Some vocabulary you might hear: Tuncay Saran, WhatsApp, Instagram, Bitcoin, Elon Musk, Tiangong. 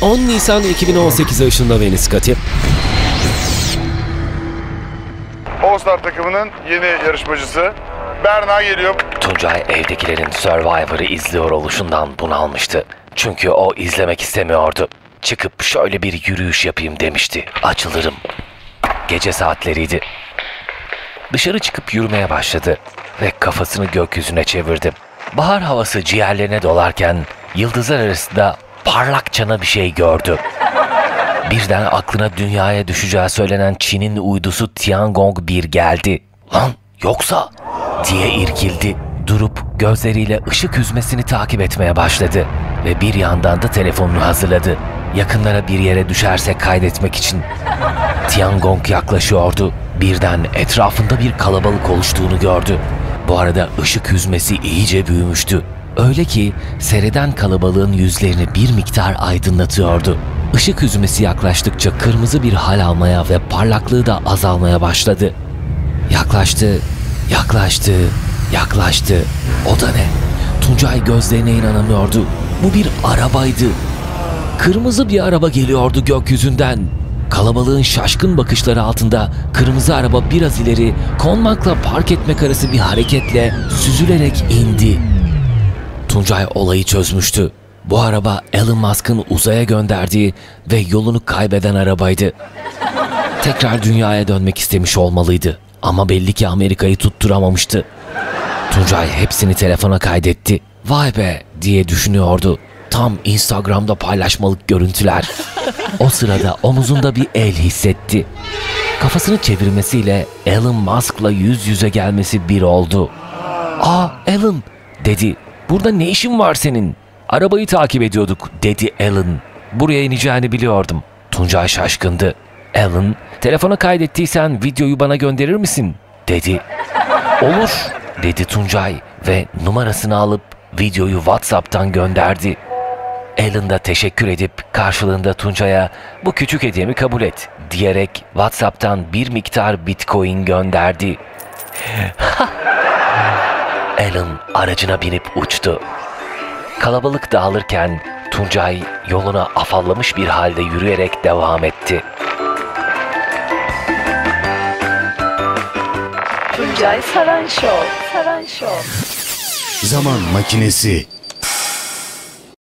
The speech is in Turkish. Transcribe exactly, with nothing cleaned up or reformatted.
on Nisan iki bin on sekiz yaşında Venüs Katip. All-Star takımının yeni yarışmacısı Berna geliyor. Tuncay evdekilerin Survivor'ı izliyor oluşundan bunalmıştı. Çünkü o izlemek istemiyordu. Çıkıp şöyle bir yürüyüş yapayım demişti. Açılırım. Gece saatleriydi. Dışarı çıkıp yürümeye başladı ve kafasını gökyüzüne çevirdi. Bahar havası ciğerlerine dolarken yıldızlar arasında parlakçana bir şey gördü. Birden aklına dünyaya düşeceği söylenen Çin'in uydusu Tiangong bir geldi. Lan yoksa diye irkildi. Durup gözleriyle ışık hüzmesini takip etmeye başladı ve bir yandan da telefonunu hazırladı. Yakınlara bir yere düşerse kaydetmek için. Tiangong yaklaşıyordu. Birden etrafında bir kalabalık oluştuğunu gördü. Bu arada ışık hüzmesi iyice büyümüştü. Öyle ki seyreden kalabalığın yüzlerini bir miktar aydınlatıyordu. Işık hüzmesi yaklaştıkça kırmızı bir hal almaya ve parlaklığı da azalmaya başladı. Yaklaştı, yaklaştı, yaklaştı. O da ne? Tuncay gözlerine inanamıyordu. Bu bir arabaydı. Kırmızı bir araba geliyordu gökyüzünden. Kalabalığın şaşkın bakışları altında kırmızı araba biraz ileri, konmakla park etmek arası bir hareketle süzülerek indi. Tuncay olayı çözmüştü. Bu araba Elon Musk'ın uzaya gönderdiği ve yolunu kaybeden arabaydı. Tekrar dünyaya dönmek istemiş olmalıydı. Ama belli ki Amerika'yı tutturamamıştı. Tuncay hepsini telefona kaydetti. Vay be diye düşünüyordu. Tam Instagram'da paylaşmalık görüntüler. O sırada omuzunda bir el hissetti. Kafasını çevirmesiyle Elon Musk'la yüz yüze gelmesi bir oldu. "Aa Elon," dedi. "Burada ne işin var senin?" "Arabayı takip ediyorduk," dedi Elon. "Buraya ineceğini biliyordum." Tuncay şaşkındı. Elon, "Telefona kaydettiysen videoyu bana gönderir misin?" dedi. "Olur," dedi Tuncay ve numarasını alıp videoyu WhatsApp'tan gönderdi. Elon da teşekkür edip karşılığında Tuncay'a "Bu küçük hediyemi kabul et," diyerek WhatsApp'tan bir miktar Bitcoin gönderdi. Elon aracına binip uçtu. Kalabalık dağılırken Tuncay yoluna afallamış bir halde yürüyerek devam etti. Tuncay Saran Show. Saran Show. Zaman makinesi.